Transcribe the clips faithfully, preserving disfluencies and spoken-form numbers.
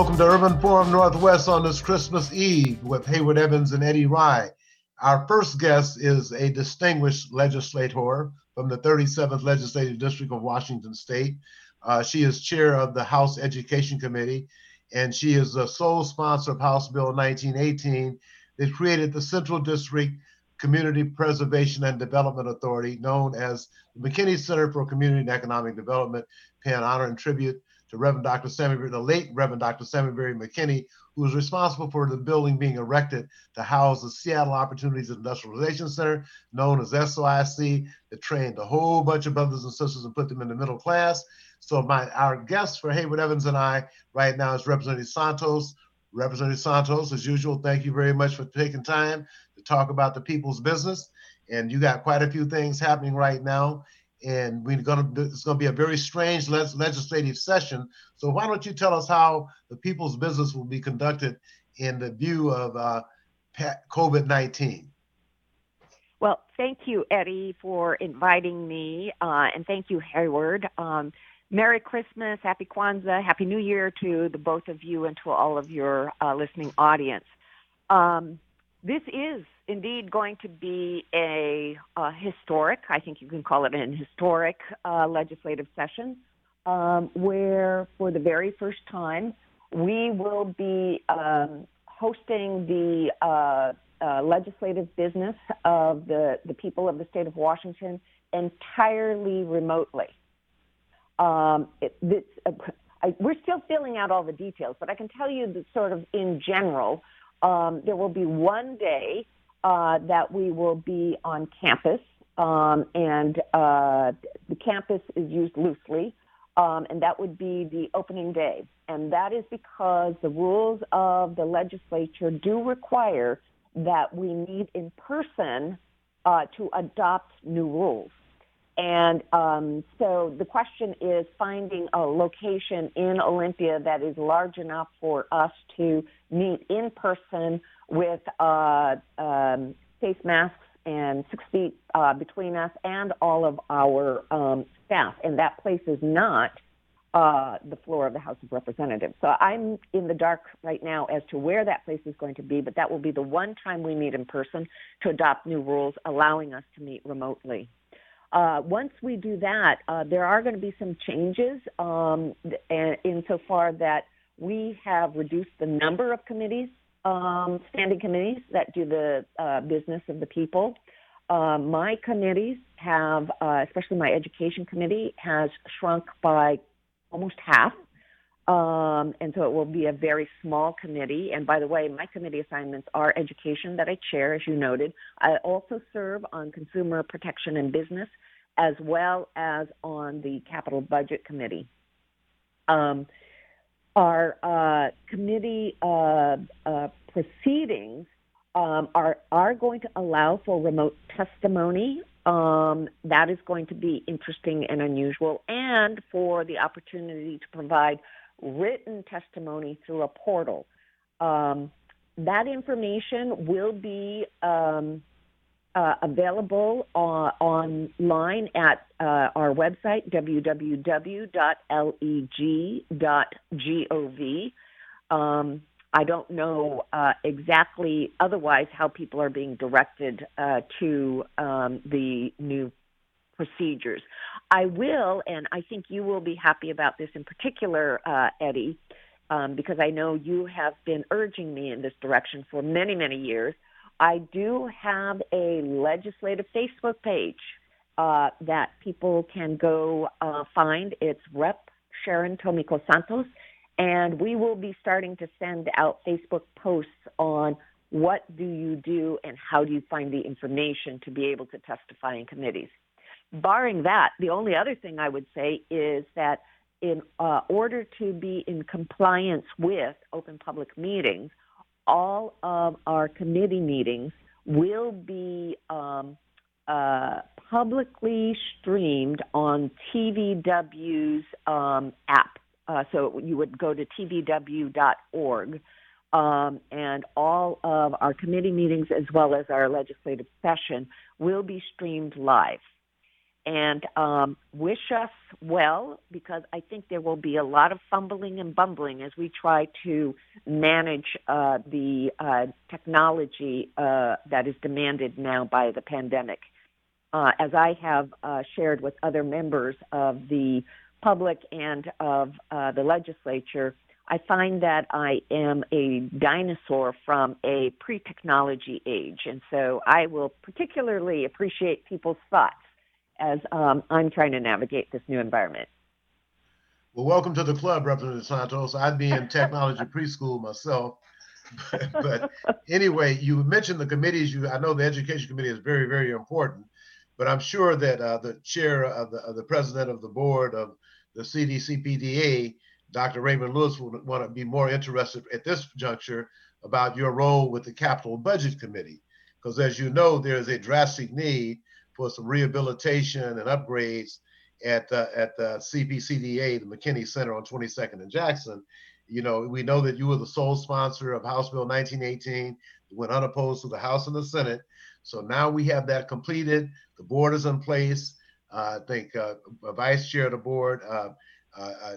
Welcome to Urban Forum Northwest on this Christmas Eve with Hayward Evans and Eddie Rye. Our first guest is a distinguished legislator from the thirty-seventh Legislative District of Washington State. Uh, she is chair of the House Education Committee, and she is the sole sponsor of House Bill nineteen eighteen that created the Central District Community Preservation and Development Authority, known as the McKinney Center for Community and Economic Development. Pay an honor and tribute to Reverend Doctor Sammy Berry, the late Reverend Doctor Sammy Berry McKinney, who was responsible for the building being erected to house the Seattle Opportunities Industrialization Center, known as S O I C, that trained a whole bunch of brothers and sisters and put them in the middle class. So my our guest for Hayward Evans and I right now is Representative Santos. Representative Santos, as usual, thank you very much for taking time to talk about the people's business. And you got quite a few things happening right now. And we're gonna, it's gonna be a very strange le- legislative session. So why don't you tell us how the people's business will be conducted in the view of uh, COVID nineteen? Well, thank you, Eddie, for inviting me. Uh, and thank you, Hayward. Um, Merry Christmas, Happy Kwanzaa, Happy New Year to the both of you and to all of your uh, listening audience. Um, This is indeed going to be a, a historic, I think you can call it an historic uh, legislative session, um, where for the very first time, we will be um, hosting the uh, uh, legislative business of the, the people of the state of Washington entirely remotely. Um, it, this, uh, I, we're still filling out all the details, but I can tell you that sort of in general, Um, there will be one day uh, that we will be on campus, um, and uh, the campus is used loosely, um, and that would be the opening day. And that is because the rules of the legislature do require that we meet in person uh, to adopt new rules. And um, so the question is finding a location in Olympia that is large enough for us to meet in person with uh, um, face masks and six feet uh, between us and all of our um, staff. And that place is not uh, the floor of the House of Representatives. So I'm in the dark right now as to where that place is going to be, but that will be the one time we meet in person to adopt new rules allowing us to meet remotely. Uh, once we do that, uh, there are going to be some changes um, insofar that we have reduced the number of committees, um, standing committees that do the uh, business of the people. Uh, my committees have, uh, especially my education committee, has shrunk by almost half. Um, and so it will be a very small committee. And by the way, my committee assignments are education that I chair, as you noted. I also serve on consumer protection and business, as well as on the capital budget committee. Um, our uh, committee uh, uh, proceedings um, are, are going to allow for remote testimony. Um, that is going to be interesting and unusual, and for the opportunity to provide written testimony through a portal. Um, that information will be um, uh, available uh, online at uh, our website, w w w dot leg dot gov. Um, I don't know uh, exactly otherwise how people are being directed uh, to um, the new procedures. I will, and I think you will be happy about this in particular, uh, Eddie, um, because I know you have been urging me in this direction for many, many years. I do have a legislative Facebook page uh, that people can go uh, find. It's Rep Sharon Tomiko Santos, and we will be starting to send out Facebook posts on what do you do and how do you find the information to be able to testify in committees. Barring that, the only other thing I would say is that in uh, order to be in compliance with open public meetings, all of our committee meetings will be um, uh, publicly streamed on T V W's um, app. Uh, so you would go to t v w dot org, um, and all of our committee meetings as well as our legislative session will be streamed live. and um, wish us well, because I think there will be a lot of fumbling and bumbling as we try to manage uh, the uh, technology uh, that is demanded now by the pandemic. Uh, as I have uh, shared with other members of the public and of uh, the legislature, I find that I am a dinosaur from a pre-technology age, and so I will particularly appreciate people's thoughts as um, I'm trying to navigate this new environment. Well, welcome to the club, Representative Santos. I'd be in technology preschool myself. But, but anyway, you mentioned the committees. You, I know the Education Committee is very, very important, but I'm sure that uh, the chair of the, of the president of the board of the C D C P D A, Doctor Raymond Lewis, would want to be more interested at this juncture about your role with the Capital Budget Committee, because as you know, there is a drastic need for some rehabilitation and upgrades at uh, at the C P C D A, the McKinney Center on twenty-second and Jackson. You know, we know that you were the sole sponsor of House Bill nineteen eighteen, went unopposed to the House and the Senate. So now we have that completed. The board is in place. Uh, I think uh, Vice Chair of the board, uh, uh, uh,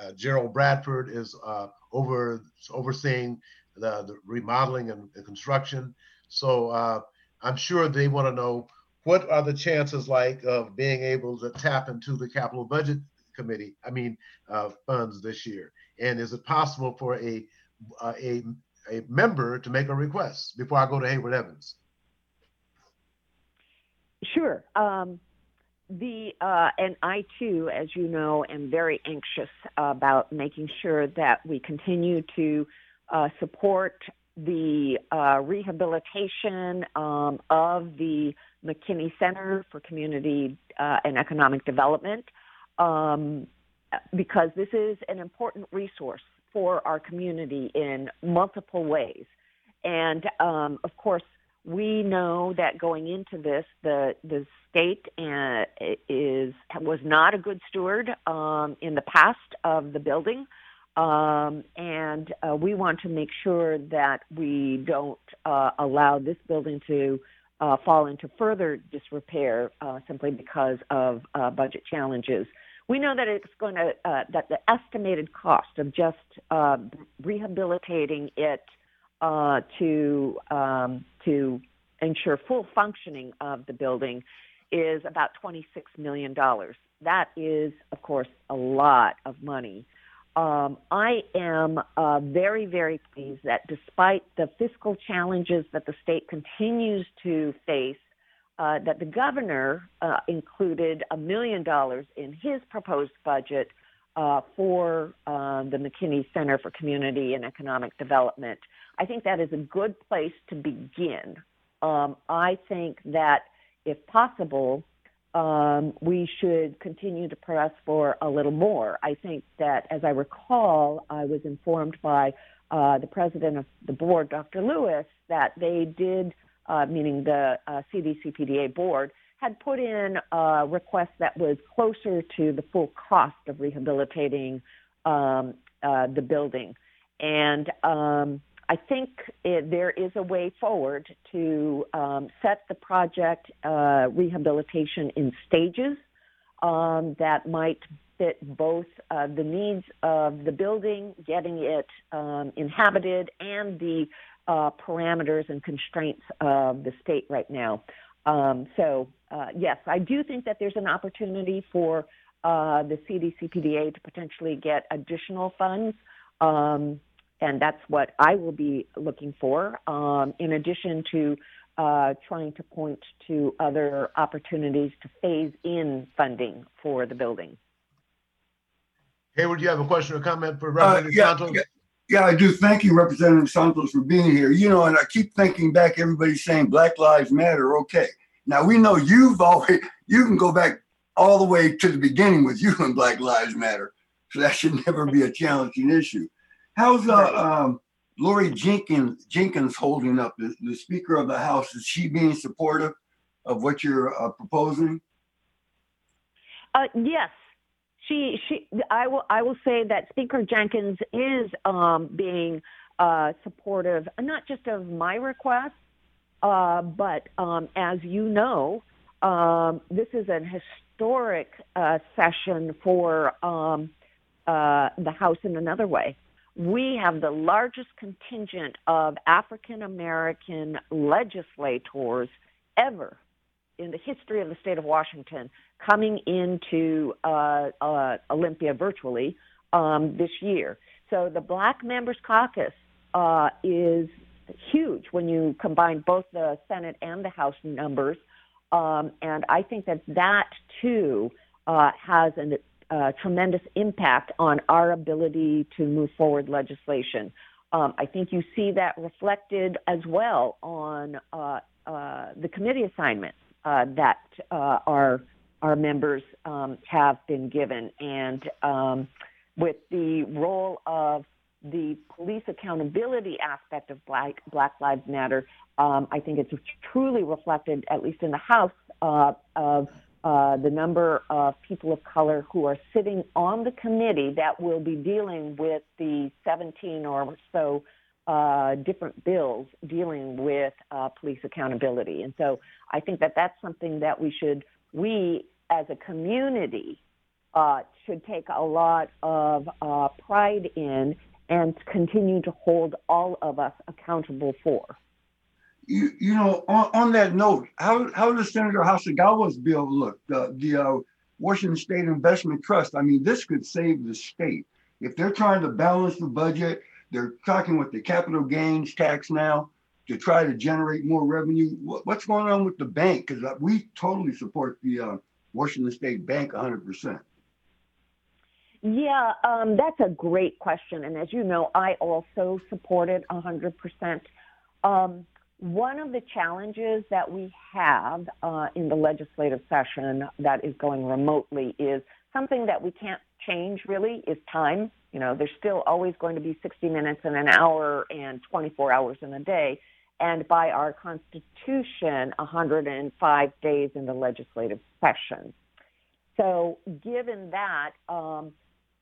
uh, Gerald Bradford, is uh, over overseeing the, the remodeling and, and construction. So uh, I'm sure they want to know, what are the chances like of being able to tap into the Capital Budget Committee, I mean, uh, funds this year? And is it possible for a, uh, a a member to make a request before I go to Hayward Evans? Sure. Um, the uh, and I, too, as you know, am very anxious about making sure that we continue to uh, support the uh, rehabilitation um, of the McKinney Center for Community uh, and Economic Development, um, because this is an important resource for our community in multiple ways. And, um, of course, we know that going into this, the the state uh, is was not a good steward um, in the past of the building. Um, and uh, we want to make sure that we don't uh, allow this building to Uh, fall into further disrepair uh, simply because of uh, budget challenges. We know that it's going to uh, that the estimated cost of just uh, rehabilitating it uh, to um, to ensure full functioning of the building is about twenty-six million dollars. That is, of course, a lot of money. Um, I am uh, very, very pleased that despite the fiscal challenges that the state continues to face, uh, that the governor uh, included a million dollars in his proposed budget uh, for uh, the McKinney Center for Community and Economic Development. I think that is a good place to begin. Um, I think that, if possible, Um, we should continue to press for a little more. I think that, as I recall, I was informed by uh, the president of the board, Doctor Lewis, that they did, uh, meaning the uh, C D C P D A board, had put in a request that was closer to the full cost of rehabilitating um, uh, the building. And um, I think it, there is a way forward to um, set the project uh, rehabilitation in stages um, that might fit both uh, the needs of the building, getting it um, inhabited, and the uh, parameters and constraints of the state right now. Um, so, uh, yes, I do think that there's an opportunity for uh, the C D C P D A to potentially get additional funds. Um, And that's what I will be looking for, um, in addition to uh, trying to point to other opportunities to phase in funding for the building. Hayward, do you have a question or comment for Representative uh, yeah, Santos? Yeah, yeah, I do. Thank you, Representative Santos, for being here. You know, and I keep thinking back, everybody's saying Black Lives Matter, okay. Now, we know you've always, you can go back all the way to the beginning with you and Black Lives Matter, so that should never be a challenging issue. How's uh, um, Laurie Jinkins, Jenkins holding up, the, the Speaker of the House? Is she being supportive of what you're uh, proposing? Uh, yes, she. She. I will. I will say that Speaker Jenkins is um, being uh, supportive, not just of my request, uh, but um, as you know, Um, this is an historic uh, session for um, uh, the House in another way. We have the largest contingent of African-American legislators ever in the history of the state of Washington coming into uh, uh, Olympia virtually um, this year. So the Black Members Caucus uh, is huge when you combine both the Senate and the House numbers. Um, and I think that that, too, uh, has an, a tremendous impact on our ability to move forward legislation. Um, I think you see that reflected as well on uh, uh, the committee assignments uh, that uh, our, our members um, have been given. And um, with the role of the police accountability aspect of Black, Black Lives Matter, um, I think it's truly reflected, at least in the House, uh, of uh, the number of people of color who are sitting on the committee that will be dealing with the seventeen or so uh, different bills dealing with uh, police accountability. And so I think that that's something that we should, we as a community uh, should take a lot of uh, pride in and continue to hold all of us accountable for. You, you know, on, on that note, how, how does Senator Hasegawa's bill look? The, the uh, Washington State Investment Trust, I mean, this could save the state. If they're trying to balance the budget, they're talking with the capital gains tax now to try to generate more revenue. What, what's going on with the bank? Because we totally support the uh, Washington State Bank one hundred percent. Yeah, um, that's a great question. And as you know, I also support it one hundred percent. Um, one of the challenges that we have uh, in the legislative session that is going remotely is something that we can't change really is time. You know, there's still always going to be sixty minutes and an hour and twenty-four hours in a day. And by our Constitution, one hundred five days in the legislative session. So given that, um,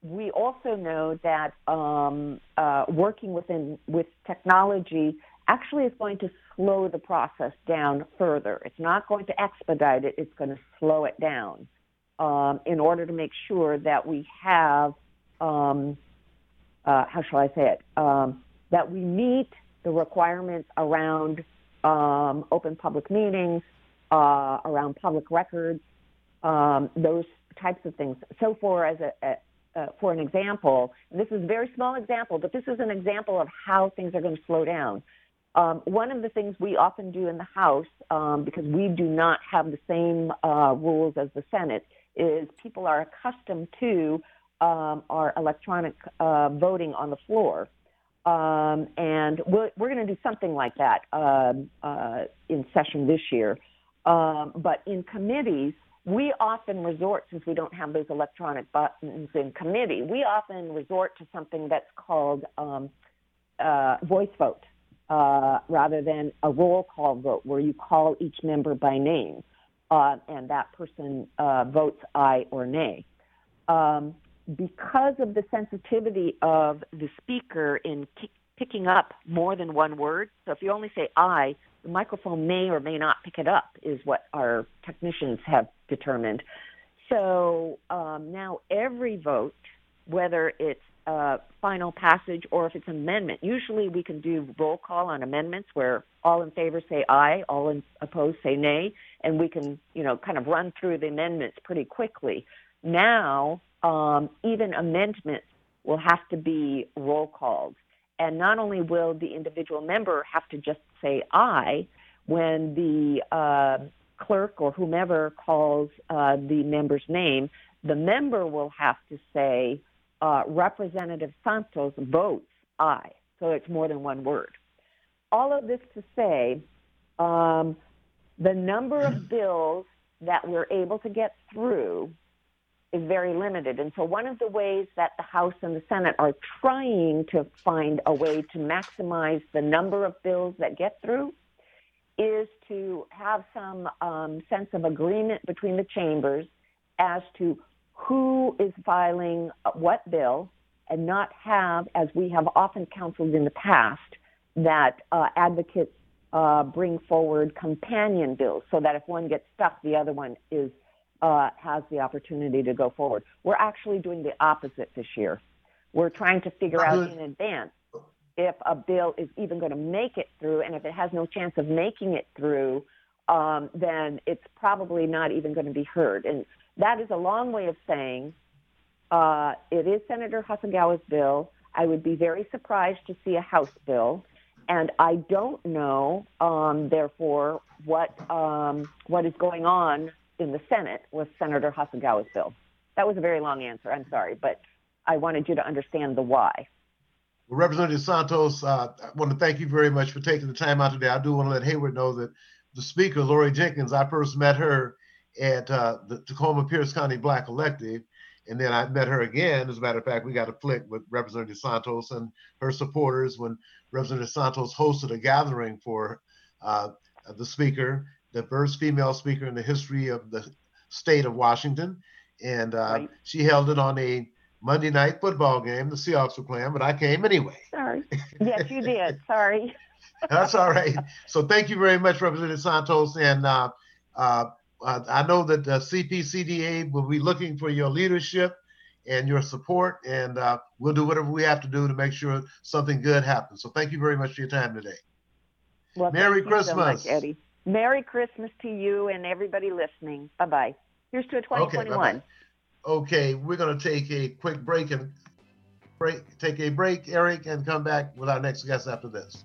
we also know that um, uh, working within with technology actually is going to slow the process down further. It's not going to expedite it. It's going to slow it down um, in order to make sure that we have, um, uh, how shall I say it, um, that we meet the requirements around um, open public meetings, uh, around public records, um, those types of things. So for as a, a Uh, for an example, this is a very small example, but this is an example of how things are going to slow down. Um, one of the things we often do in the House, um, because we do not have the same uh, rules as the Senate, is people are accustomed to um, our electronic uh, voting on the floor. Um, and we're, we're going to do something like that uh, uh, in session this year. Um, but in committees, we often resort, since we don't have those electronic buttons in committee, we often resort to something that's called um, uh, voice vote uh, rather than a roll call vote where you call each member by name uh, and that person uh, votes aye or nay. Um, because of the sensitivity of the speaker in ki- picking up more than one word, so if you only say aye, the microphone may or may not pick it up, is what our technicians have determined. So um, now every vote, whether it's uh, final passage or if it's amendment, usually we can do roll call on amendments where all in favor say aye, all in opposed say nay, and we can, you know, kind of run through the amendments pretty quickly. Now, um, even amendments will have to be roll called. And not only will the individual member have to just say aye when the uh, clerk or whomever calls uh, the member's name, the member will have to say uh, Representative Santos votes aye. So it's more than one word. All of this to say um, the number of bills that we're able to get through is very limited. And so one of the ways that the House and the Senate are trying to find a way to maximize the number of bills that get through is to have some um, sense of agreement between the chambers as to who is filing what bill and not have, as we have often counseled in the past, that uh, advocates uh, bring forward companion bills so that if one gets stuck, the other one is uh, has the opportunity to go forward. We're actually doing the opposite this year. We're trying to figure out in advance if a bill is even going to make it through, and if it has no chance of making it through, um, then it's probably not even going to be heard. And that is a long way of saying uh, it is Senator Hasagawa's bill. I would be very surprised to see a House bill, and I don't know, um, therefore, what um, what is going on in the Senate with Senator Hasagawa's bill. That was a very long answer. I'm sorry, but I wanted you to understand the why. Well, Representative Santos, uh, I want to thank you very much for taking the time out today. I do want to let Hayward know that the speaker, Laurie Jinkins, I first met her at uh, the Tacoma-Pierce County Black Elective, and then I met her again. As a matter of fact, we got a flick with Representative Santos and her supporters when Representative Santos hosted a gathering for uh, the speaker, the first female speaker in the history of the state of Washington, and uh, right. She held it on a Monday night football game. The Seahawks were playing, but I came anyway. Sorry. Yes, you did. Sorry. That's all right. So thank you very much, Representative Santos. And uh, uh, I know that uh, C P C D A will be looking for your leadership and your support, and uh, we'll do whatever we have to do to make sure something good happens. So thank you very much for your time today. Well, Merry Christmas. So much, Eddie. Merry Christmas to you and everybody listening. Bye-bye. Here's to twenty twenty-one. Okay, bye-bye. Okay, we're going to take a quick break and break, take a break, Eric, and come back with our next guest after this.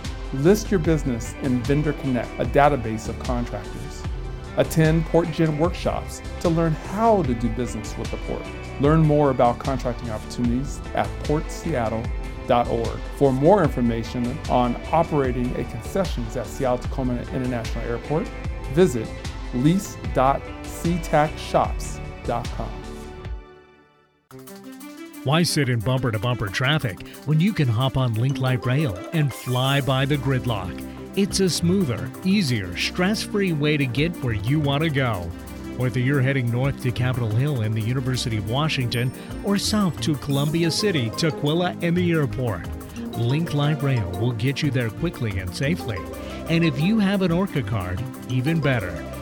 List your business in Vendor Connect, a database of contractors. Attend PortGen workshops to learn how to do business with the Port. Learn more about contracting opportunities at port seattle dot org. For more information on operating a concessions at Seattle-Tacoma International Airport, visit lease dot c tac shops dot com. Why sit in bumper-to-bumper traffic when you can hop on Link Light Rail and fly by the gridlock? It's a smoother, easier, stress-free way to get where you want to go. Whether you're heading north to Capitol Hill and the University of Washington or south to Columbia City, Tukwila, and the airport, Link Light Rail will get you there quickly and safely. And if you have an ORCA card, even better.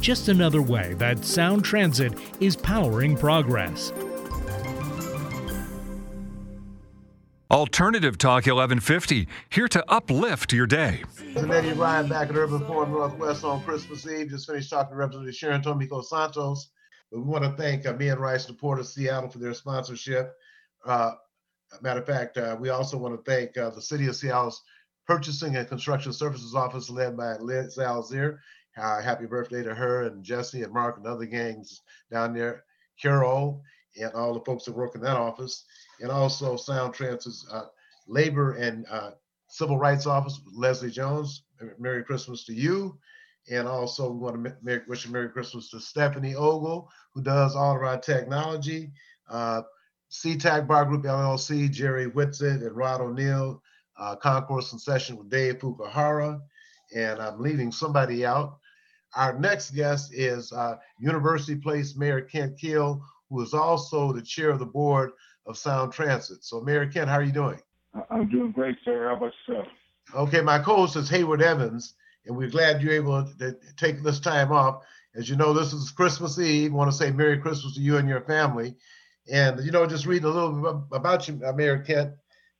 Just another way that Sound Transit is powering progress. Alternative Talk eleven fifty, here to uplift your day. This is Eddie Ryan back at Urban Forum Northwest on Christmas Eve. Just finished talking to Representative Sharon Tomiko Santos. We want to thank uh, Mian Rice, the Port of Seattle, for their sponsorship. Uh, matter of fact, uh, we also want to thank uh, the City of Seattle's Purchasing and Construction Services Office, led by Liz Alzier. Uh, happy birthday to her and Jesse and Mark and other gangs down there, Carol, and all the folks that work in that office. And also Sound Transit's uh, Labor and uh, Civil Rights Office, Leslie Jones. Merry Christmas to you. And also we want to make, wish a Merry Christmas to Stephanie Ogle, who does all of our technology. Uh, C TAC Bar Group, L L C, Jerry Whitsett and Rod O'Neill. Uh, Concourse and Session with Dave Fukuhara, and I'm leaving somebody out. Our next guest is uh, University Place Mayor Kent Keel, who is also the chair of the board of Sound Transit. So Mayor Kent, how are you doing? I'm doing great, sir. How about yourself? Okay, my co-host is Hayward Evans, and we're glad you're able to take this time off. As you know, this is Christmas Eve. I want to say Merry Christmas to you and your family. And, you know, just reading a little bit about you, Mayor Kent,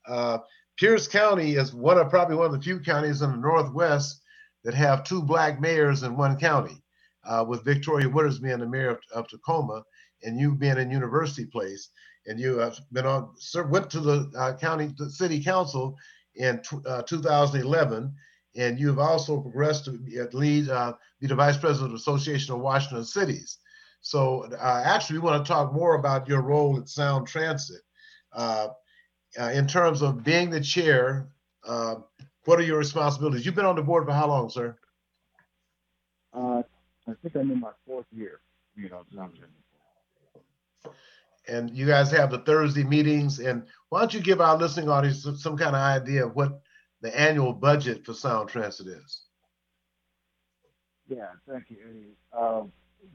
uh, Pierce County is one of probably one of the few counties in the Northwest that have two black mayors in one county, uh, with Victoria Wooders being the mayor of, of Tacoma, and you being in University Place, and you have been on, went to the uh, county the city council in uh, two thousand eleven, and you've also progressed to lead, uh, be the vice president of the Association of Washington Cities. So uh, actually, we want to talk more about your role at Sound Transit. Uh, uh, in terms of being the chair, uh, what are your responsibilities? You've been on the board for how long, sir? Uh, I think I'm in my fourth year. You know, and you guys have the Thursday meetings. And why don't you give our listening audience some, some kind of idea of what the annual budget for Sound Transit is? Yeah, thank you. Uh,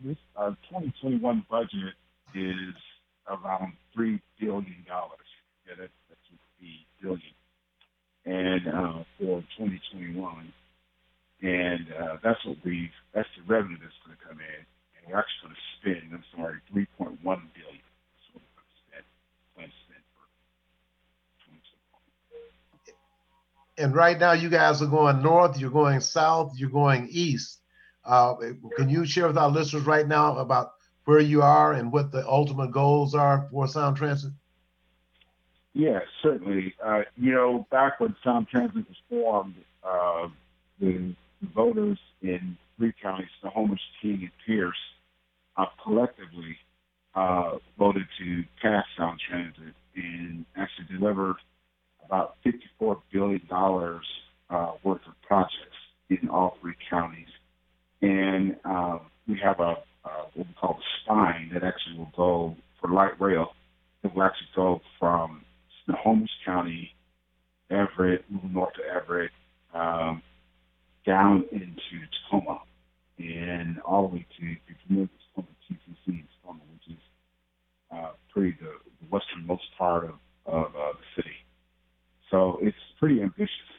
this, our twenty twenty-one budget is around three billion dollars. Yeah, that, that's three billion dollars. And uh, for twenty twenty-one, and uh, that's what we've, that's the revenue that's going to come in. And we're actually going to spend, I'm sorry, three point one billion dollars. That's what we're going to spend, plan to spend for twenty twenty-one. And right now you guys are going north, you're going south, you're going east. Uh, can you share with our listeners right now about where you are and what the ultimate goals are for Sound Transit? Yeah, certainly. Uh, you know, back when Sound Transit was formed, uh, the voters in three counties, Snohomish, King, and Pierce, uh, collectively uh, voted to pass Sound Transit and actually delivered about fifty-four billion dollars uh, worth of projects in all three counties. And uh, we have a Uh, what we call the spine that actually will go for light rail. It will actually go from Snohomish County, Everett, north to Everett, um, down into Tacoma, and all the way to the Tacoma T C C in Tacoma, which is uh, pretty the, the westernmost part of, of uh, the city. So it's pretty ambitious.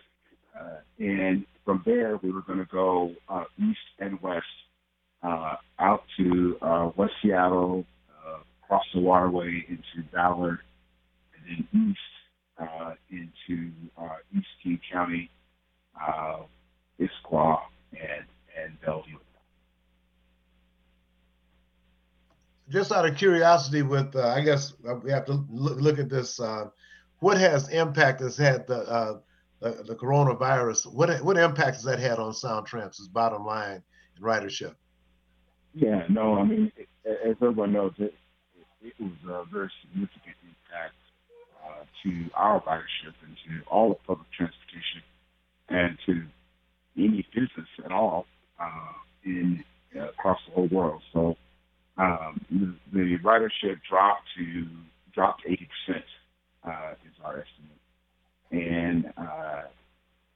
Uh, and from there, we were going to go uh, east and west. Uh, out to uh, West Seattle, uh, across the waterway into Ballard, and then east uh, into uh, East King County, uh, Issaquah, and, and Bellevue. Just out of curiosity, with uh, I guess we have to look, look at this. Uh, what has impact has had the, uh, the the coronavirus? What what impact has that had on Sound Transit's bottom line and ridership? Yeah, no, I mean, as everyone knows, it, it was a very significant impact uh, to our ridership and to all of public transportation and to any business at all uh, in uh, across the whole world. So um, the, the ridership dropped to dropped eighty percent uh, is our estimate. And uh,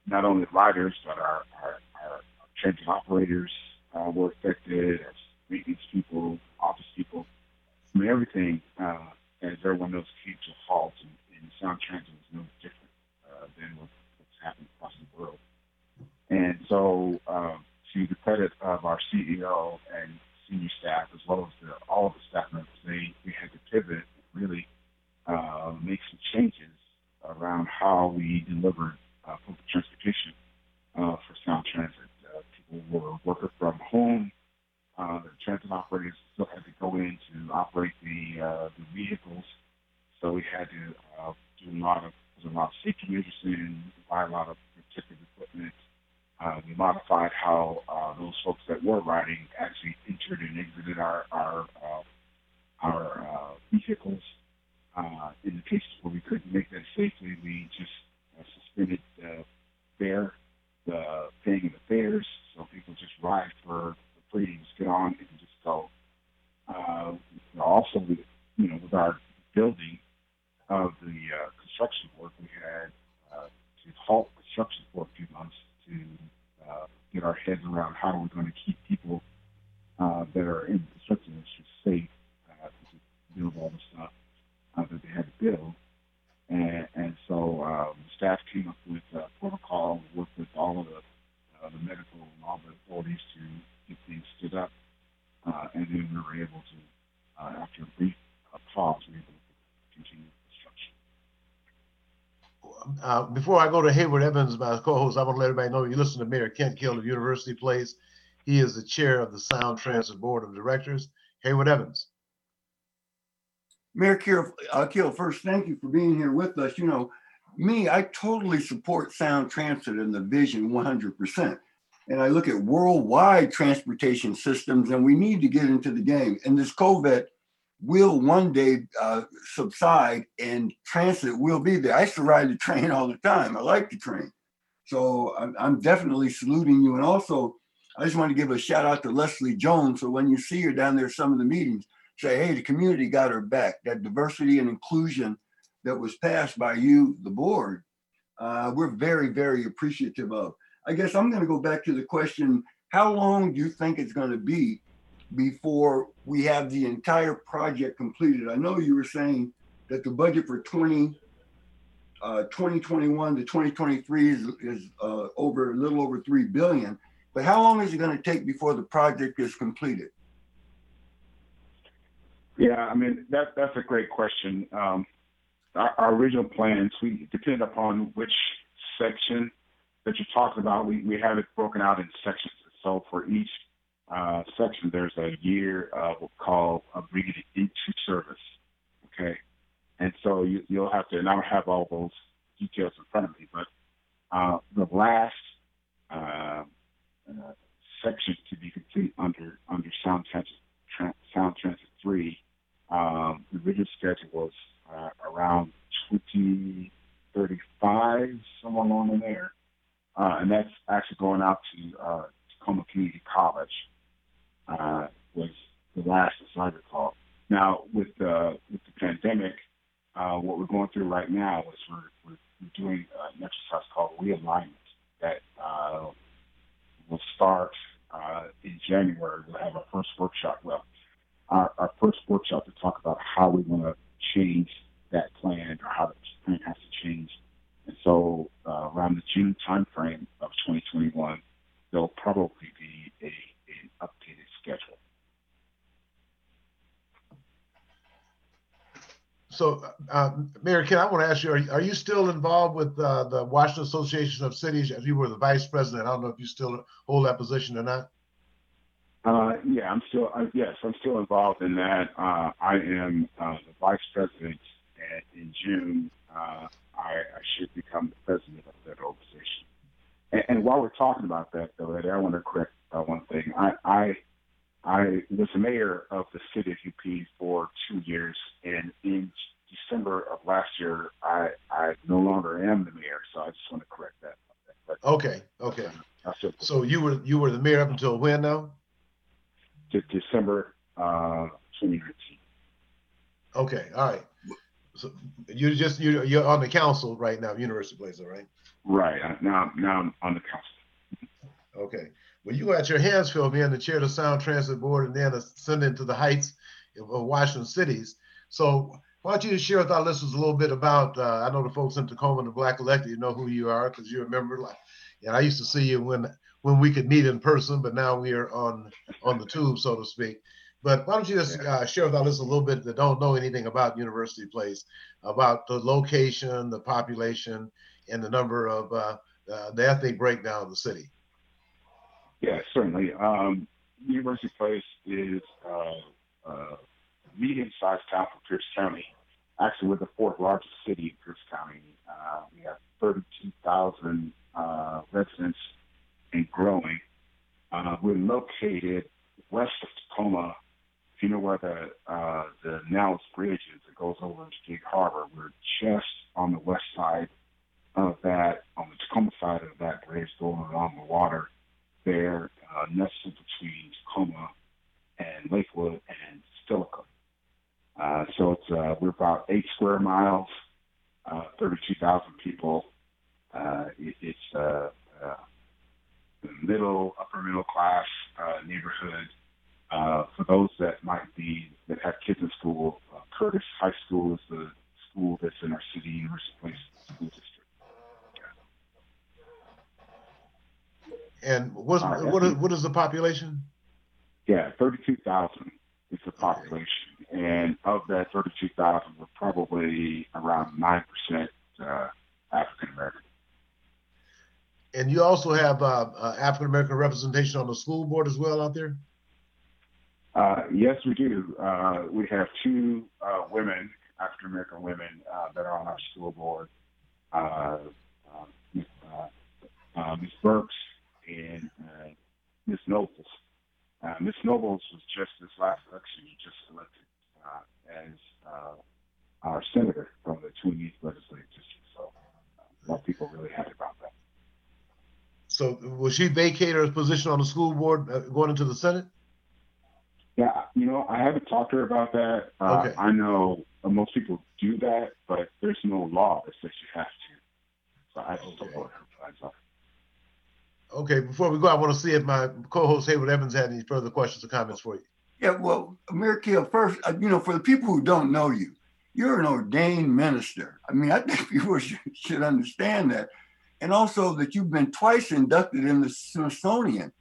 not only riders, but our, our, our transit operators uh, were affected, maintenance people, office people. I mean, everything, uh, as everyone knows, came to a halt, and, and Sound Transit was no different uh, than what, what's happened across the world. And so, uh, to the credit of our C E O and senior staff, as well as the, all of the staff members, they we had to pivot and really uh, make some changes around how we delivered uh, public transportation uh, for Sound Transit. Uh, people were working from home. Uh, the transit operators still had to go in to operate the uh, the vehicles, so we had to uh, do a lot of a lot of safety measures and buy a lot of protective equipment. Uh, we modified how uh, those folks that were riding actually entered and exited our our uh, our uh, vehicles. Uh, in the cases where we couldn't make that safely, we just uh, suspended the fare, the paying of the fares, so people just ride for. Please get on and just go. Uh, also, with, you know, with our building of the uh, construction work, we had uh, to halt construction for a few months to uh, get our heads around how are we going to keep people uh, that are in the construction industry safe uh, to build all the stuff uh, that they had to build. And, and so uh, the staff came up with a protocol, worked with all of the, uh, the medical and all the authorities to get things stood up, uh, and then we were able to, uh, after a brief uh, pause, we were able to continue construction. Uh, before I go to Hayward Evans, my co-host, I want to let everybody know you listen to Mayor Kent Gill of University Place. He is the chair of the Sound Transit Board of Directors. Hayward Evans. Mayor Kiel, uh, Kiel, first, thank you for being here with us. You know, me, I totally support sound transit and the vision one hundred percent. And I look at worldwide transportation systems, and we need to get into the game. And this COVID will one day uh, subside, and transit will be there. I used to ride the train all the time. I like the train. So I'm, I'm definitely saluting you. And also, I just want to give a shout out to Leslie Jones. So when you see her down there at some of the meetings, say, hey, the community got her back. That diversity and inclusion that was passed by you, the board, uh, we're very, very appreciative of. I guess I'm going to go back to the question, how long do you think it's going to be before we have the entire project completed? I know you were saying that the budget for twenty, uh, twenty twenty-one to twenty twenty-three is, is uh, over a little over three billion dollars, but how long is it going to take before the project is completed? Yeah, I mean, that, that's a great question. Um, our, our original plans, we depend upon which section that you're talking about, we, we have it broken out in sections. So for each uh, section, there's a year of what's called bringing it into service, okay? And so you, you'll have to, and I don't have all those details in front of me, but uh, the last uh, uh, section to be complete under under Sound Transit, Tran Sound Transit three, um, the original schedule was uh, around twenty thirty-five, somewhere along in there. Uh, and that's actually going out to uh, Tacoma Community College, uh, was the last, as I recall. Now, with, uh, with the pandemic, uh, what we're going through right now is we're, we're doing an exercise called realignment that uh, will start uh, in January. We'll have our first workshop. Well, our, our first workshop to talk about how we want to change that plan or how the plan has to change. And so uh, around the June timeframe of twenty twenty-one, there'll probably be a, an updated schedule. So, uh, Mayor Kent, I want to ask you, are, are you still involved with uh, the Washington Association of Cities as you were the vice president? I don't know if you still hold that position or not. Uh, yeah, I'm still, uh, yes, I'm still involved in that. Uh, I am uh, the vice president at, in June. Uh, I, I should become the president of that organization. And, and while we're talking about that, though, Eddie, I want to correct uh, one thing. I, I I was the mayor of the city of U P for two years, and in December of last year, I, I no longer am the mayor, so I just want to correct that. But, okay, okay. I should, so you were you were the mayor up until when now? To December uh, twenty nineteen. Okay, all right. So you just you you're on the council right now, University Place, right? Right now, now I'm on the council. Okay. Well, you got your hands filled, being the chair of the Sound Transit Board, and then ascending to the heights of Washington cities. So, why don't you share with our listeners a little bit about? Uh, I know the folks in Tacoma and the Black elected, you know who you are because you remember. Like, and I used to see you when when we could meet in person, but now we are on on the tube, so to speak. But why don't you just uh, share with us a little bit that don't know anything about University Place, about the location, the population, and the number of uh, uh, the ethnic breakdown of the city. Yeah, certainly. Um, University Place is uh, a medium-sized town for Pierce County. Actually, we're the fourth largest city in Pierce County. Uh, we have thirty-two thousand uh, residents and growing. Uh, we're located west of Tacoma. If you know where the uh, the Nowles Bridge is, it goes over into Gig Harbor. We're just on the west side of that, on the Tacoma side of that bridge, going along the water there, uh, nestled between Tacoma and Lakewood and Stilicho. Uh, so it's uh, we're about eight square miles, uh, thirty-two thousand people. Uh, it, it's uh, uh, the middle, upper middle class uh, neighborhood. Uh, for those that might be, that have kids in school, uh, Curtis High School is the school that's in our city, University Place School District. Yeah. And what's, uh, what, is, what is the population? Yeah, thirty-two thousand is the population. Okay. And of that thirty-two thousand, we're probably around nine percent uh, African American. And you also have uh, uh, African American representation on the school board as well out there? Uh, yes, we do. Uh, we have two uh, women, African American women, uh, that are on our school board. Uh, um, Miz Uh, uh, Burks and uh, Miz Nobles. Uh, Miz Nobles was just this last election just elected uh, as uh, our senator from the Tooneys Legislative District. So uh, a lot of people really happy about that. So will she vacate her position on the school board uh, going into the Senate? Yeah, you know, I haven't talked to her about that. Uh, okay. I know most people do that, but there's no law that says you have to. So I just don't know her advice. Okay, before we go, I want to see if my co-host Hayward Evans had any further questions or comments for you. Yeah, well, Mayor Kale, first, you know, for the people who don't know you, you're an ordained minister. I mean, I think people should understand that. And also that you've been twice inducted in the Smithsonian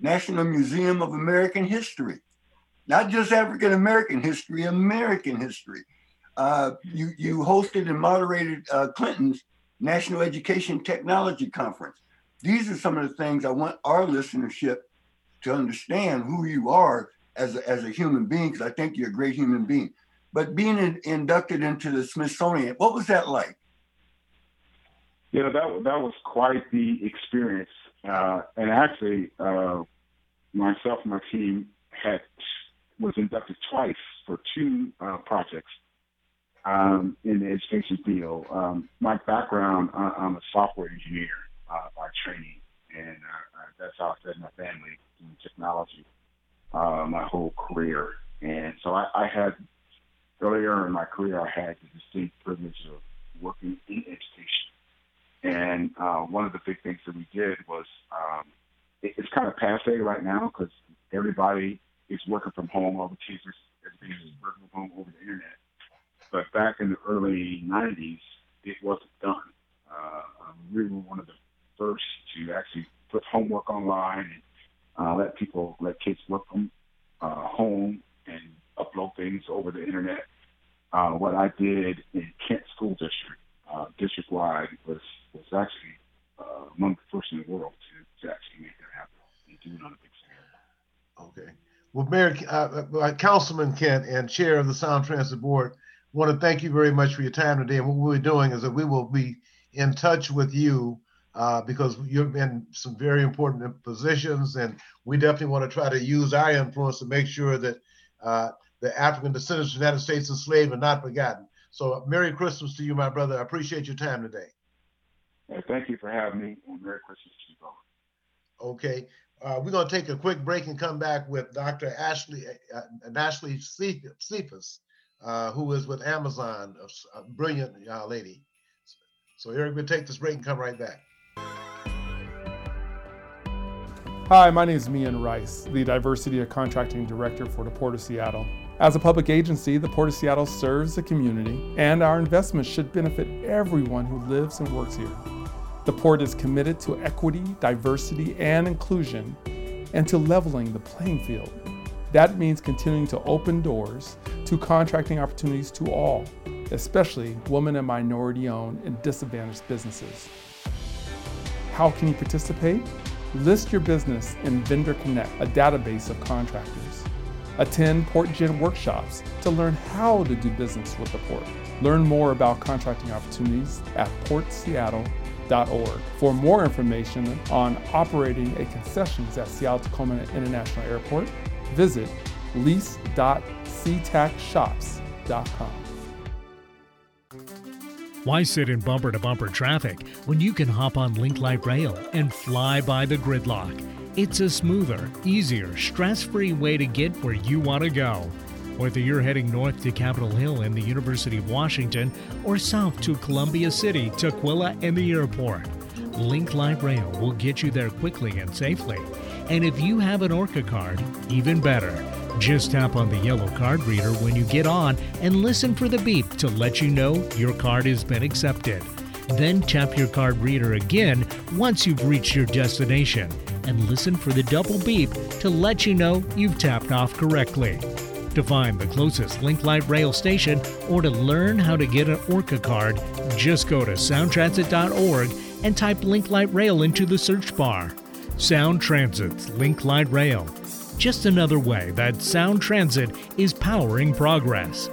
National Museum of American History. Not just African-American history, American history. Uh, you, you hosted and moderated uh, Clinton's National Education Technology Conference. These are some of the things I want our listenership to understand who you are as a, as a human being, because I think you're a great human being. But being in, inducted into the Smithsonian, what was that like? You know, that, that was quite the experience. Uh, and actually, uh, myself and my team had... was inducted twice for two uh, projects um, in the education field. Um, my background, uh, I'm a software engineer uh, by training, and uh, that's how I fed my family in technology uh, my whole career. And so I, I had, earlier in my career, I had the distinct privilege of working in education. And uh, one of the big things that we did was, um, it, it's kind of passe right now because everybody is working from home, all the teachers, everything is working from home over the internet. But back in the early nineties, it wasn't done. Uh, we were one of the first to actually put homework online and uh, let people, let kids work from uh, home and upload things over the internet. Uh, what I did in Kent School District, uh, district-wide, was, was actually uh, among the first in the world to, to actually make that happen and do it on a big scale. Okay. Well, Mayor, uh, Councilman Kent and Chair of the Sound Transit Board, want to thank you very much for your time today. And what we're doing is that we will be in touch with you uh, because you've been some very important positions, and we definitely want to try to use our influence to make sure that uh, the African descendants of the United States enslaved are not forgotten. So uh, Merry Christmas to you, my brother. I appreciate your time today. Well, thank you for having me, and Merry Christmas to you all. Okay. Uh, we're going to take a quick break and come back with Doctor Ashley, uh, Nashlee Cephas, uh, who is with Amazon, a brilliant uh, lady. So Eric, we'll take this break and come right back. Hi, my name is Mian Rice, the Diversity and Contracting Director for the Port of Seattle. As a public agency, the Port of Seattle serves the community, and our investments should benefit everyone who lives and works here. The Port is committed to equity, diversity, and inclusion, and to leveling the playing field. That means continuing to open doors to contracting opportunities to all, especially women and minority-owned and disadvantaged businesses. How can you participate? List your business in Vendor Connect, a database of contractors. Attend Port Gen workshops to learn how to do business with the Port. Learn more about contracting opportunities at Port Seattle dot org. For more information on operating a concessions at Seattle-Tacoma International Airport, visit lease dot c tac shops dot com. Why sit in bumper-to-bumper traffic when you can hop on Link Light Rail and fly by the gridlock? It's a smoother, easier, stress-free way to get where you want to go. Whether you're heading north to Capitol Hill and the University of Washington or south to Columbia City, Tukwila, and the airport, Link Light Rail will get you there quickly and safely. And if you have an ORCA card, even better. Just tap on the yellow card reader when you get on and listen for the beep to let you know your card has been accepted. Then tap your card reader again once you've reached your destination and listen for the double beep to let you know you've tapped off correctly. To find the closest Link Light Rail station or to learn how to get an ORCA card, just go to sound transit dot org and type Link Light Rail into the search bar. Sound Transit's Link Light Rail. Just another way that Sound Transit is powering progress.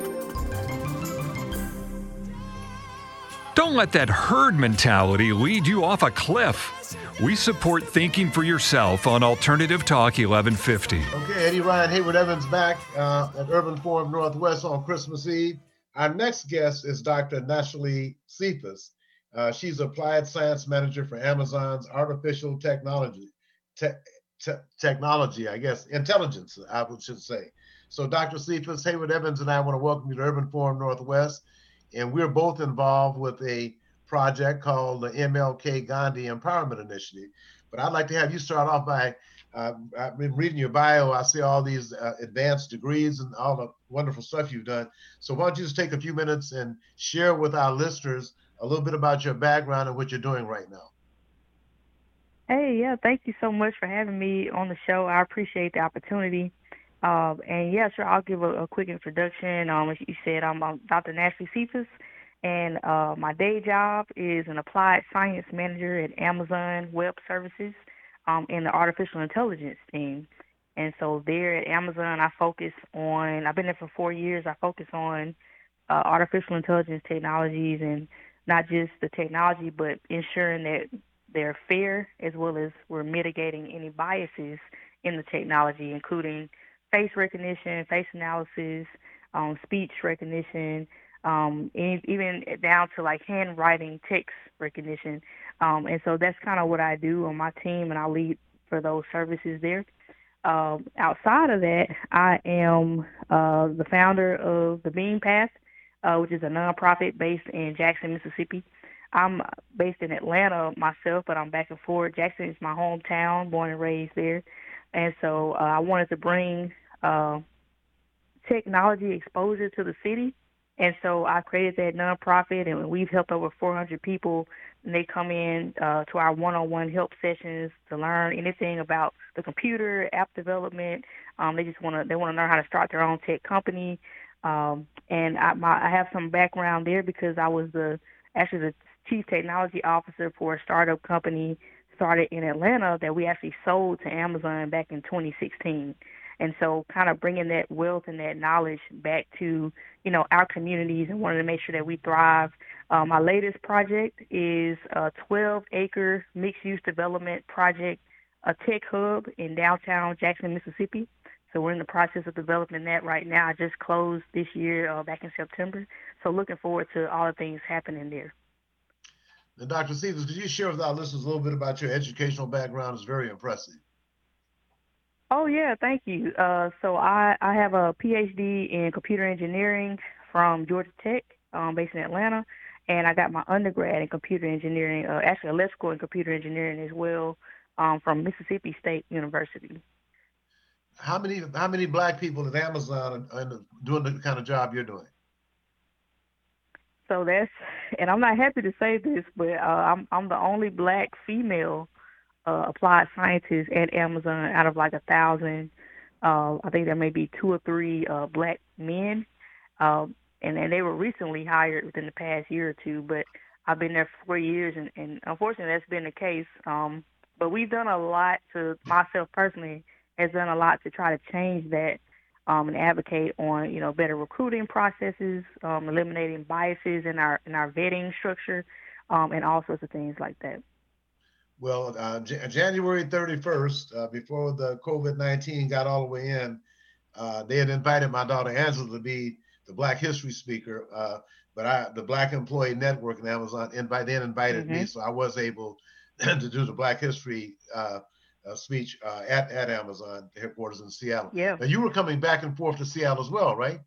Don't let that herd mentality lead you off a cliff. We support thinking for yourself on Alternative Talk eleven fifty. Okay, Eddie Ryan Hayward Evans back uh, at Urban Forum Northwest on Christmas Eve. Our next guest is Doctor Nashlee Cephas. Uh, she's Applied Science Manager for Amazon's Artificial Technology, te- te- technology, I guess, Intelligence, I should say. So Doctor Cephas, Hayward Evans and I want to welcome you to Urban Forum Northwest. And we're both involved with a project called the M L K Gandhi Empowerment Initiative. But I'd like to have you start off by, uh, I've been reading your bio. I see all these uh, advanced degrees and all the wonderful stuff you've done. So why don't you just take a few minutes and share with our listeners a little bit about your background and what you're doing right now. Hey, yeah, thank you so much for having me on the show. I appreciate the opportunity. Um, and, yeah, sure, I'll give a, a quick introduction. Um, as you said, I'm, I'm Doctor Nashlee Cephas, and uh, my day job is an applied science manager at Amazon Web Services um, in the artificial intelligence team. And so there at Amazon, I focus on, I've been there for four years, I focus on uh, artificial intelligence technologies and not just the technology, but ensuring that they're fair as well as we're mitigating any biases in the technology, including face recognition, face analysis, um, speech recognition, um, and even down to like handwriting text recognition. Um, and so that's kind of what I do on my team, and I lead for those services there. Um, outside of that, I am uh, the founder of The Bean Path, uh, which is a nonprofit based in Jackson, Mississippi. I'm based in Atlanta myself, but I'm back and forth. Jackson is my hometown, born and raised there. And so uh, I wanted to bring uh, technology exposure to the city. And so I created that nonprofit, and we've helped over four hundred people. And they come in uh, to our one-on-one help sessions to learn anything about the computer, app development. Um, they just want to they want to learn how to start their own tech company. Um, and I, my, I have some background there because I was the actually the chief technology officer for a startup company started in Atlanta that we actually sold to Amazon back in twenty sixteen. And so kind of bringing that wealth and that knowledge back to, you know, our communities and wanting to make sure that we thrive. Um, my latest project is a twelve-acre mixed-use development project, a tech hub in downtown Jackson, Mississippi. So we're in the process of developing that right now. I just closed this year uh, back in September. So looking forward to all the things happening there. And Doctor Cephas, could you share with our listeners a little bit about your educational background? It's very impressive. Oh, yeah, thank you. Uh, so I, I have a P H D in computer engineering from Georgia Tech, um, based in Atlanta, and I got my undergrad in computer engineering, uh, actually electrical and computer engineering as well, um, from Mississippi State University. How many how many black people at Amazon are, are doing the kind of job you're doing? So that's, and I'm not happy to say this, but uh, I'm I'm the only black female uh, applied scientist at Amazon out of like a thousand. Uh, I think there may be two or three uh, black men, uh, and, and they were recently hired within the past year or two, but I've been there for four years, and, and unfortunately that's been the case. Um, but we've done a lot to, myself personally, has done a lot to try to change that. Um, and advocate on, you know, better recruiting processes, um, eliminating biases in our in our vetting structure, um, and all sorts of things like that. Well, uh, J- January thirty-first, uh, before the COVID nineteen got all the way in, uh, they had invited my daughter Angela to be the Black History speaker, uh, but I, the Black Employee Network and Amazon invite, then invited mm-hmm. me, so I was able to do the Black History uh Uh, speech uh, at, at Amazon headquarters in Seattle. Yeah. Now you were coming back and forth to Seattle as well, right?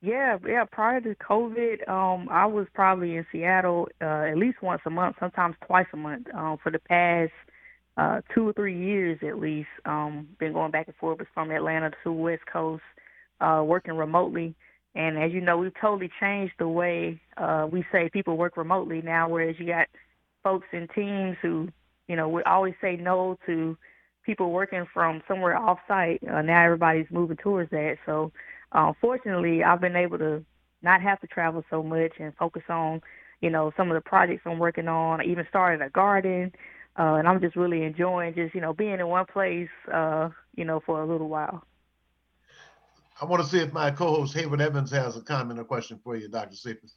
Yeah, yeah. Prior to COVID, um, I was probably in Seattle uh, at least once a month, sometimes twice a month um, for the past uh, two or three years at least. Um, been going back and forth from Atlanta to West Coast, uh, working remotely. And as you know, we've totally changed the way uh, we say people work remotely now, whereas you got folks in teams who, you know, we always say no to people working from somewhere off site. Uh, now everybody's moving towards that. So uh, fortunately, I've been able to not have to travel so much and focus on, you know, some of the projects I'm working on. I even started a garden, uh, and I'm just really enjoying just, you know, being in one place, uh, you know, for a little while. I want to see if my co-host Hayward Evans has a comment or question for you, Doctor Cephas.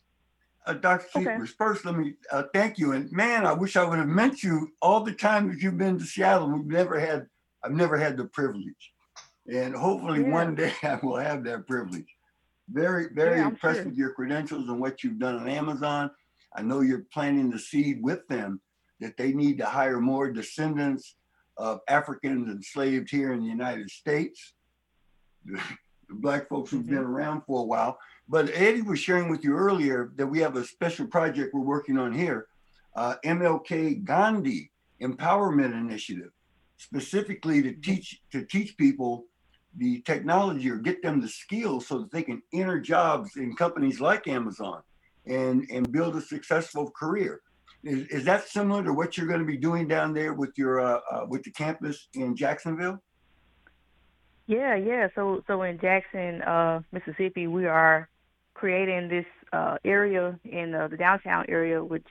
Uh, Doctor Cephas, okay. First, let me uh, thank you. And man, I wish I would have met you all the time that you've been to Seattle. We've never had, I've never had the privilege. And hopefully yeah. one day I will have that privilege. Very, very yeah, impressed sure. with your credentials and what you've done on Amazon. I know you're planting the seed with them that they need to hire more descendants of Africans enslaved here in the United States. The Black folks who've been around for a while. But Eddie was sharing with you earlier that we have a special project we're working on here, uh, M L K Gandhi Empowerment Initiative, specifically to teach to teach people the technology or get them the skills so that they can enter jobs in companies like Amazon and, and build a successful career. Is, is that similar to what you're going to be doing down there with your uh, uh, with the campus in Jacksonville? Yeah, yeah. So so in Jackson, uh, Mississippi, we are creating this uh, area in uh, the downtown area, which,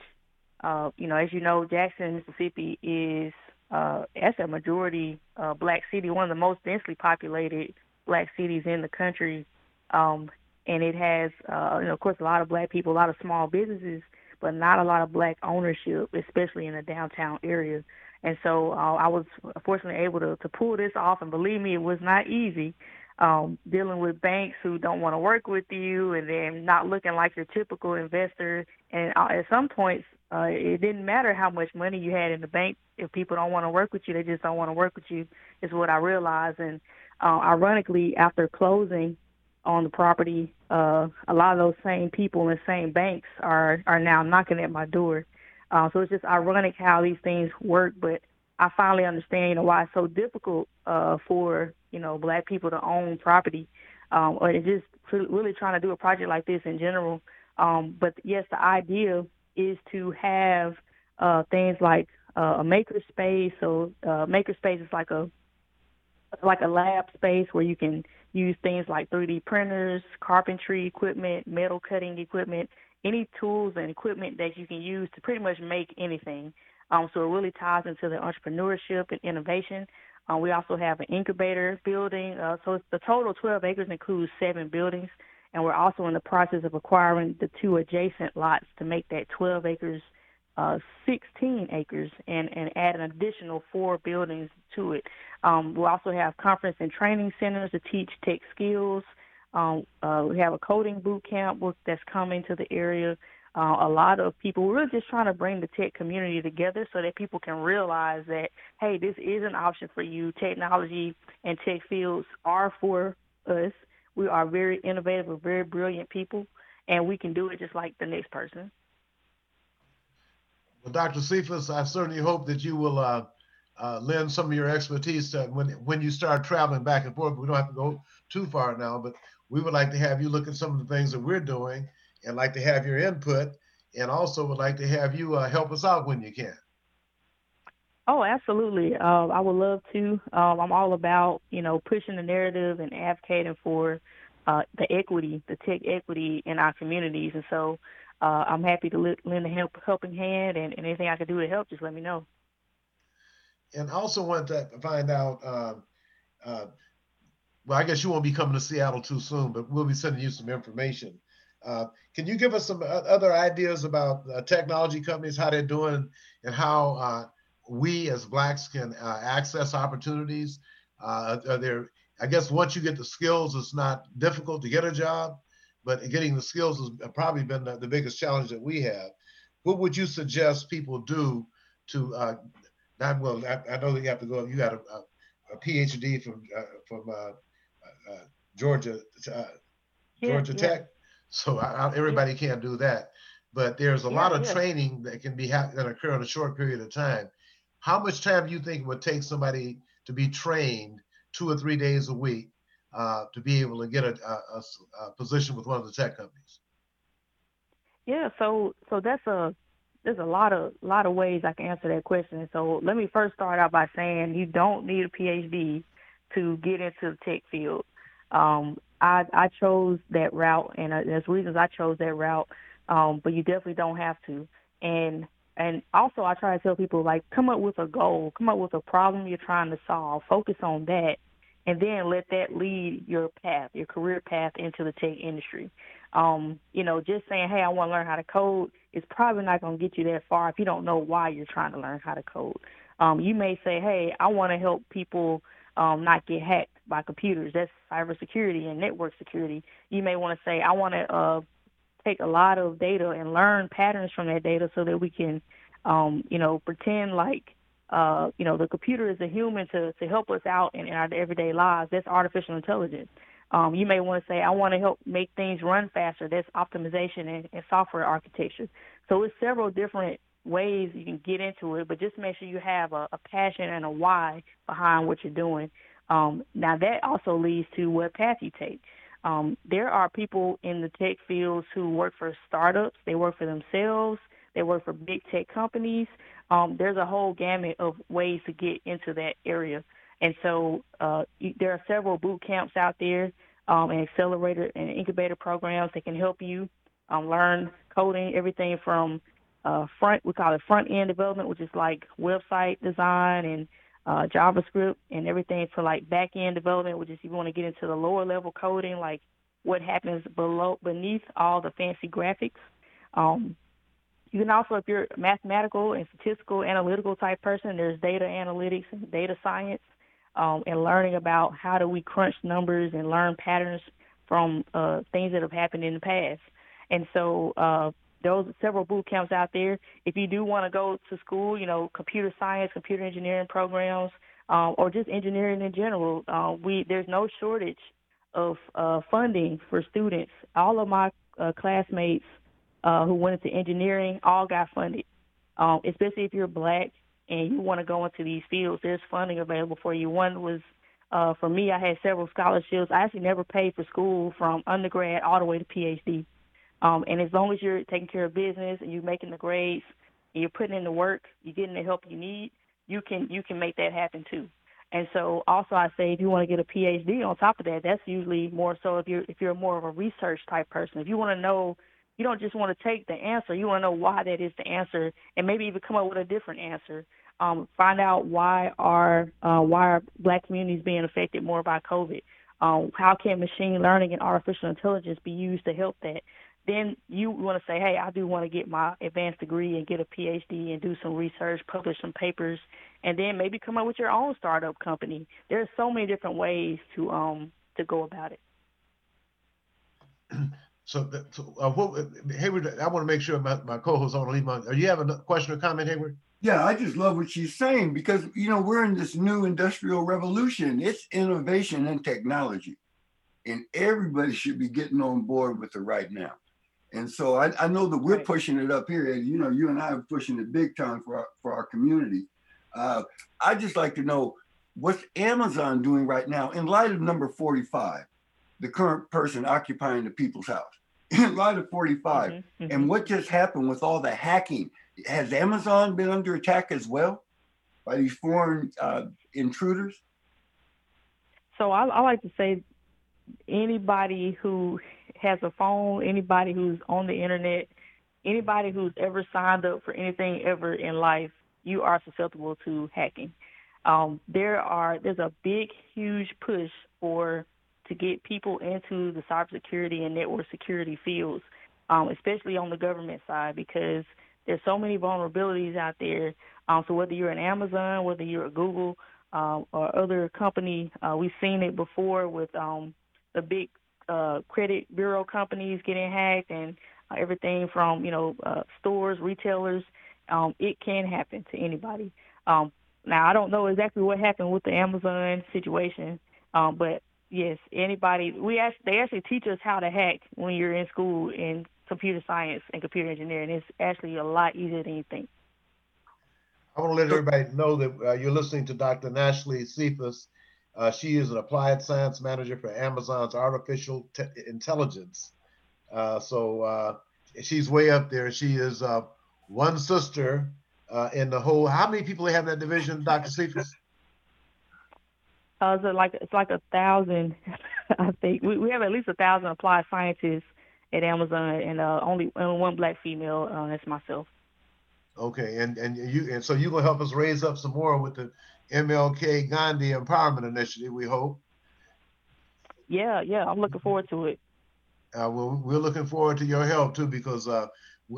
uh, you know, as you know, Jackson, Mississippi is, uh, as a majority uh, Black city, one of the most densely populated Black cities in the country. Um, and it has, uh, you know, of course, a lot of Black people, a lot of small businesses, but not a lot of Black ownership, especially in the downtown area. And so uh, I was fortunately able to, to pull this off, and believe me, it was not easy um, dealing with banks who don't want to work with you and then not looking like your typical investor. And uh, at some points, uh, it didn't matter how much money you had in the bank. If people don't want to work with you, they just don't want to work with you is what I realized. And uh, ironically, after closing on the property, uh, a lot of those same people and same banks are, are now knocking at my door. Uh, so it's just ironic how these things work, but I finally understand, you know, why it's so difficult uh, for, you know, Black people to own property, um, or just really trying to do a project like this in general. Um, but, yes, the idea is to have uh, things like uh, a makerspace. So uh, makerspace is like a like a lab space where you can use things like three D printers, carpentry equipment, metal cutting equipment, any tools and equipment that you can use to pretty much make anything. Um, so it really ties into the entrepreneurship and innovation. Uh, we also have an incubator building. Uh, so it's the total twelve acres includes seven buildings, and we're also in the process of acquiring the two adjacent lots to make that twelve acres uh, sixteen acres and, and add an additional four buildings to it. Um, we also have conference and training centers to teach tech skills. Um, uh, we have a coding boot camp that's coming to the area. Uh, a lot of people, we're really just trying to bring the tech community together so that people can realize that, hey, this is an option for you. Technology and tech fields are for us. We are very innovative, we're very brilliant people, and we can do it just like the next person. Well, Doctor Cephas, I certainly hope that you will uh, uh, lend some of your expertise to when, when you start traveling back and forth. We don't have to go too far now, but we would like to have you look at some of the things that we're doing and like to have your input, and also would like to have you uh, help us out when you can. Oh, absolutely. Uh, I would love to. Um, I'm all about, you know, pushing the narrative and advocating for uh, the equity, the tech equity in our communities. And so uh, I'm happy to lend a help, helping hand, and, and anything I can do to help, just let me know. And I also want to find out, uh, uh, well, I guess you won't be coming to Seattle too soon, but we'll be sending you some information. Uh, can you give us some other ideas about uh, technology companies, how they're doing, and how uh, we as Blacks can uh, access opportunities? Uh, are there, I guess once you get the skills, it's not difficult to get a job, but getting the skills has probably been the, the biggest challenge that we have. What would you suggest people do to, uh, not, well, I, I know that you have to go, you got a, a, a PhD from, uh, from uh, Uh, Georgia, uh, yeah, Georgia Tech. Yeah. So I, I, everybody yeah. can't do that, but there's a yeah, lot of yeah. training that can be ha- that occur in a short period of time. How much time do you think it would take somebody to be trained two or three days a week uh, to be able to get a, a, a, a position with one of the tech companies? Yeah, so so that's a there's a lot of lot of ways I can answer that question. So let me first start out by saying you don't need a P H D to get into the tech field. Um, I, I chose that route, and uh, there's reasons I chose that route, um, but you definitely don't have to. And and also I try to tell people, like, come up with a goal, come up with a problem you're trying to solve, focus on that, and then let that lead your path, your career path into the tech industry. Um, you know, just saying, hey, I want to learn how to code is probably not going to get you that far if you don't know why you're trying to learn how to code. Um, you may say, hey, I want to help people um, not get hacked by computers. That's cybersecurity and network security. You may want to say, I want to uh, take a lot of data and learn patterns from that data so that we can, um, you know, pretend like, uh, you know, the computer is a human to, to help us out in, in our everyday lives. That's artificial intelligence. Um, you may want to say, I want to help make things run faster. That's optimization and, and software architecture. So it's several different ways you can get into it, but just make sure you have a, a passion and a why behind what you're doing. Um, now, that also leads to what path you take. Um, there are people in the tech fields who work for startups. They work for themselves. They work for big tech companies. Um, there's a whole gamut of ways to get into that area. And so uh, there are several boot camps out there um, and accelerator and incubator programs that can help you um, learn coding, everything from uh, front, we call it front-end development, which is like website design and uh, JavaScript and everything to like back-end development, which is you want to get into the lower-level coding, like what happens below beneath all the fancy graphics. Um, You can also, if you're a mathematical and statistical, analytical type person, there's data analytics and data science. Um, and learning about how do we crunch numbers and learn patterns from uh, things that have happened in the past. And so uh, those are several boot camps out there. If you do want to go to school, you know, computer science, computer engineering programs, um, or just engineering in general, uh, we there's no shortage of uh, funding for students. All of my uh, classmates uh, who went into engineering all got funded, um, especially if you're Black and you want to go into these fields, there's funding available for you. One was, uh, for me, I had several scholarships. I actually never paid for school from undergrad all the way to P H D. Um, and as long as you're taking care of business and you're making the grades and you're putting in the work, you're getting the help you need, you can you can make that happen too. And so also I say if you want to get a P H D on top of that, that's usually more so if you're, if you're more of a research type person. If you want to know, you don't just want to take the answer. You want to know why that is the answer and maybe even come up with a different answer. Um, find out why are uh, why are Black communities being affected more by COVID? Um, how can machine learning and artificial intelligence be used to help that? Then you want to say, hey, I do want to get my advanced degree and get a P H D and do some research, publish some papers, and then maybe come up with your own startup company. There are so many different ways to um to go about it. So, that, so uh, what, Hayward, I want to make sure my, my co-host on leave. Are you having a question or comment, Hayward? Yeah, I just love what she's saying because, you know, we're in this new industrial revolution. It's innovation and technology. And everybody should be getting on board with it right now. And so I, I know that we're right. pushing it up here. And, you know, you and I are pushing it big time for our, for our community. Uh, I'd just like to know what's Amazon doing right now in light of number forty-five, the current person occupying the people's house. In light of forty-five, mm-hmm, mm-hmm. And what just happened with all the hacking? Has Amazon been under attack as well by these foreign uh, intruders? So I, I like to say anybody who has a phone, anybody who's on the internet, anybody who's ever signed up for anything ever in life, you are susceptible to hacking. Um, there are there's a big, huge push for to get people into the cybersecurity and network security fields, um, especially on the government side, because there's so many vulnerabilities out there. Um, so whether you're an Amazon, whether you're a Google uh, or other company, uh, we've seen it before with um, the big uh, credit bureau companies getting hacked and uh, everything from, you know, uh, stores, retailers. Um, it can happen to anybody. Um, now, I don't know exactly what happened with the Amazon situation, um, but yes, anybody. We actually, they actually teach us how to hack when you're in school in computer science and computer engineering. It's actually a lot easier than you think. I want to let everybody know that uh, you're listening to Doctor Nashlee Cephas. Uh, she is an applied science manager for Amazon's artificial te intelligence. Uh, so uh, she's way up there. She is uh, one sister uh, in the whole. How many people have that division, Doctor Cephas? Uh, it's like it's like a thousand. I think we we have at least a thousand applied scientists at Amazon, and uh, only and one black female. Uh, that's myself. Okay, and and you and so you're gonna help us raise up some more with the M L K Gandhi Empowerment Initiative, we hope. Yeah, yeah, I'm looking forward to it. Uh, well, we're looking forward to your help too, because uh,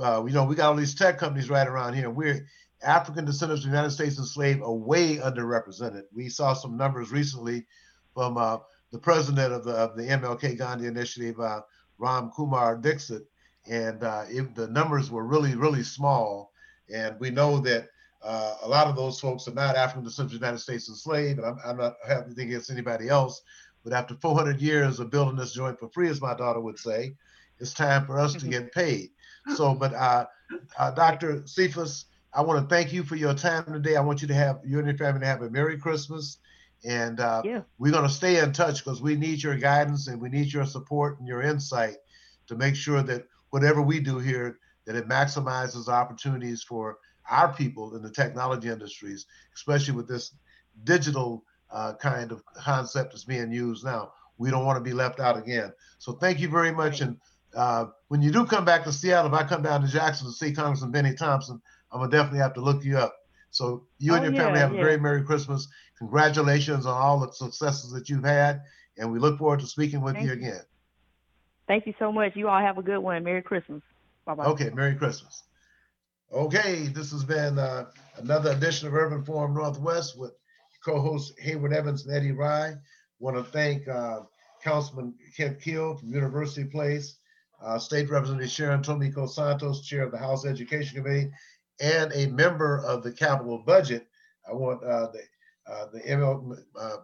uh, you know, we got all these tech companies right around here. We're African descendants of the United States enslaved are way underrepresented. We saw some numbers recently from uh, the president of the, of the M L K Gandhi Initiative, uh, Ram Kumar Dixit, and uh, it, the numbers were really, really small. And we know that uh, a lot of those folks are not African descendants of the United States enslaved. And I'm, I'm not having anything against anybody else, but after four hundred years of building this joint for free, as my daughter would say, it's time for us to get paid. So, but uh, uh, Doctor Cephas, I want to thank you for your time today. I want you to have, you and your family to have a Merry Christmas. And uh, yeah. we're going to stay in touch because we need your guidance and we need your support and your insight to make sure that whatever we do here, that it maximizes opportunities for our people in the technology industries, especially with this digital uh, kind of concept that's being used now. We don't want to be left out again. So thank you very much. And uh, when you do come back to Seattle, if I come down to Jackson to see Congressman Benny Thompson, I'm going to definitely have to look you up. So you oh, and your yeah, family have yeah. a very Merry Christmas. Congratulations on all the successes that you've had. And we look forward to speaking with you, you again. Thank you so much. You all have a good one. Merry Christmas. Bye-bye. Okay, Merry Christmas. Okay, this has been uh, another edition of Urban Forum Northwest with co-hosts Hayward Evans and Eddie Rye. Want to thank uh, Councilman Kent Keel from University Place, uh, State Representative Sharon Tomiko Santos, Chair of the House Education Committee, and a member of the capital budget. I want uh, the, uh, the M L uh,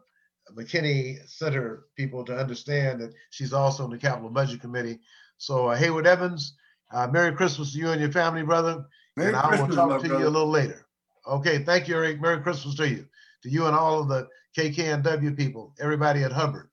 McKinney Center people to understand that she's also on the capital budget committee. So uh, Hayward Evans, uh, Merry Christmas to you and your family, brother. Merry and Christmas, I will talk to brother. you a little later. Okay, thank you, Eric. Merry Christmas to you, to you and all of the K K N W people, everybody at Hubbard.